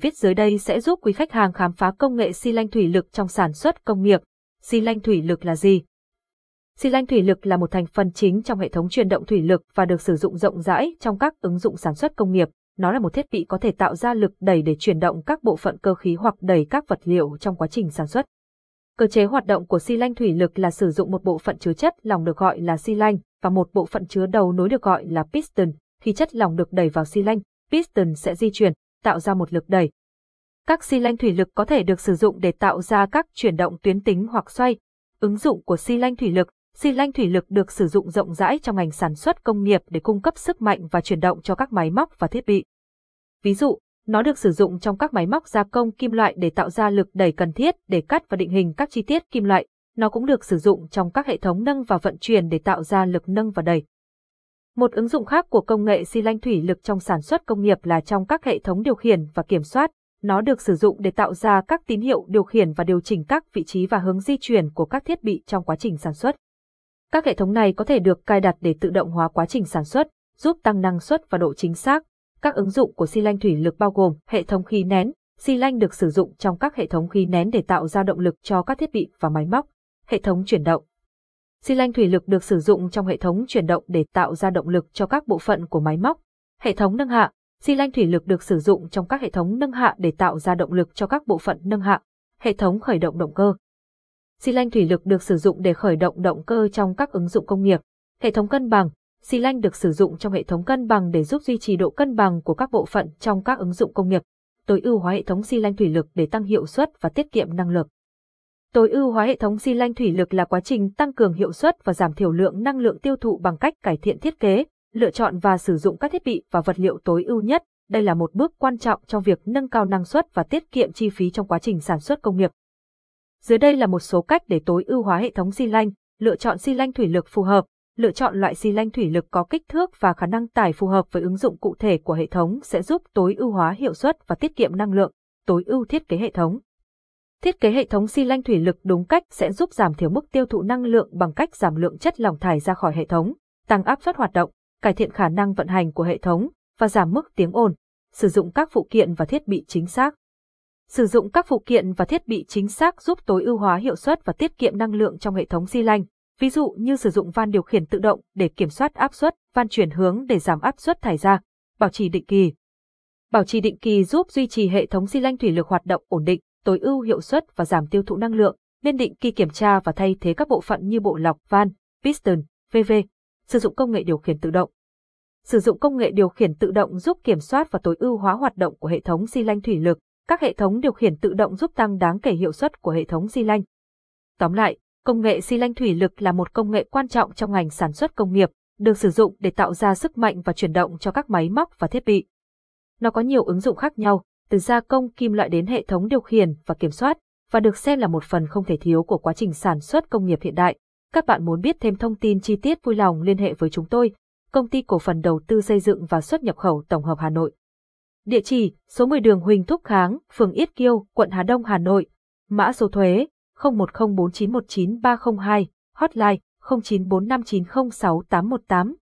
Viết dưới đây sẽ giúp quý khách hàng khám phá công nghệ xi lanh thủy lực trong sản xuất công nghiệp. Xi lanh thủy lực là gì? Xi lanh thủy lực là một thành phần chính trong hệ thống truyền động thủy lực và được sử dụng rộng rãi trong các ứng dụng sản xuất công nghiệp. Nó là một thiết bị có thể tạo ra lực đẩy để chuyển động các bộ phận cơ khí hoặc đẩy các vật liệu trong quá trình sản xuất. Cơ chế hoạt động của xi lanh thủy lực là sử dụng một bộ phận chứa chất lỏng được gọi là xi lanh và một bộ phận chứa đầu nối được gọi là piston. Khi chất lỏng được đẩy vào xi lanh, piston sẽ di chuyển, tạo ra một lực đẩy. Các xi lanh thủy lực có thể được sử dụng để tạo ra các chuyển động tuyến tính hoặc xoay. Ứng dụng của xi lanh thủy lực. Xi lanh thủy lực được sử dụng rộng rãi trong ngành sản xuất công nghiệp để cung cấp sức mạnh và chuyển động cho các máy móc và thiết bị. Ví dụ, nó được sử dụng trong các máy móc gia công kim loại để tạo ra lực đẩy cần thiết để cắt và định hình các chi tiết kim loại. Nó cũng được sử dụng trong các hệ thống nâng và vận chuyển để tạo ra lực nâng và đẩy. Một ứng dụng khác của công nghệ xi lanh thủy lực trong sản xuất công nghiệp là trong các hệ thống điều khiển và kiểm soát. Nó được sử dụng để tạo ra các tín hiệu điều khiển và điều chỉnh các vị trí và hướng di chuyển của các thiết bị trong quá trình sản xuất. Các hệ thống này có thể được cài đặt để tự động hóa quá trình sản xuất, giúp tăng năng suất và độ chính xác. Các ứng dụng của xi lanh thủy lực bao gồm hệ thống khí nén. Xi lanh được sử dụng trong các hệ thống khí nén để tạo ra động lực cho các thiết bị và máy móc. Hệ thống chuyển động. Xi lanh thủy lực được sử dụng trong hệ thống chuyển động để tạo ra động lực cho các bộ phận của máy móc. Hệ thống nâng hạ. Xi lanh thủy lực được sử dụng trong các hệ thống nâng hạ để tạo ra động lực cho các bộ phận nâng hạ. Hệ thống khởi động động cơ. Xi lanh thủy lực được sử dụng để khởi động động cơ trong các ứng dụng công nghiệp. Hệ thống cân bằng. Xi lanh được sử dụng trong hệ thống cân bằng để giúp duy trì độ cân bằng của các bộ phận trong các ứng dụng công nghiệp. Tối ưu hóa hệ thống xi lanh thủy lực để tăng hiệu suất và tiết kiệm năng lượng. Tối ưu hóa hệ thống xi lanh thủy lực là quá trình tăng cường hiệu suất và giảm thiểu lượng năng lượng tiêu thụ bằng cách cải thiện thiết kế, lựa chọn và sử dụng các thiết bị và vật liệu tối ưu nhất. Đây là một bước quan trọng trong việc nâng cao năng suất và tiết kiệm chi phí trong quá trình sản xuất công nghiệp. Dưới đây là một số cách để tối ưu hóa hệ thống xi lanh, lựa chọn xi lanh thủy lực phù hợp. Lựa chọn loại xi lanh thủy lực có kích thước và khả năng tải phù hợp với ứng dụng cụ thể của hệ thống sẽ giúp tối ưu hóa hiệu suất và tiết kiệm năng lượng. Tối ưu thiết kế hệ thống. Thiết kế hệ thống xi lanh thủy lực đúng cách sẽ giúp giảm thiểu mức tiêu thụ năng lượng bằng cách giảm lượng chất lỏng thải ra khỏi hệ thống, tăng áp suất hoạt động, cải thiện khả năng vận hành của hệ thống và giảm mức tiếng ồn. Sử dụng các phụ kiện và thiết bị chính xác. Sử dụng các phụ kiện và thiết bị chính xác giúp tối ưu hóa hiệu suất và tiết kiệm năng lượng trong hệ thống xi lanh. Ví dụ như sử dụng van điều khiển tự động để kiểm soát áp suất, van chuyển hướng để giảm áp suất thải ra, bảo trì định kỳ. Bảo trì định kỳ giúp duy trì hệ thống xi lanh thủy lực hoạt động ổn định, tối ưu hiệu suất và giảm tiêu thụ năng lượng, nên định kỳ kiểm tra và thay thế các bộ phận như bộ lọc van, piston, VV. Sử dụng công nghệ điều khiển tự động. Sử dụng công nghệ điều khiển tự động giúp kiểm soát và tối ưu hóa hoạt động của hệ thống xi lanh thủy lực. Các hệ thống điều khiển tự động giúp tăng đáng kể hiệu suất của hệ thống xi lanh. Tóm lại, công nghệ xi lanh thủy lực là một công nghệ quan trọng trong ngành sản xuất công nghiệp, được sử dụng để tạo ra sức mạnh và chuyển động cho các máy móc và thiết bị. Nó có nhiều ứng dụng khác nhau, từ gia công kim loại đến hệ thống điều khiển và kiểm soát, và được xem là một phần không thể thiếu của quá trình sản xuất công nghiệp hiện đại. Các bạn muốn biết thêm thông tin chi tiết vui lòng liên hệ với chúng tôi, Công ty Cổ phần Đầu tư Xây dựng và Xuất nhập khẩu Tổng hợp Hà Nội. Địa chỉ: số 10 đường Huỳnh Thúc Kháng, phường Yết Kiêu, quận Hà Đông, Hà Nội. Mã số thuế: 0104919302, hotline 0945906818.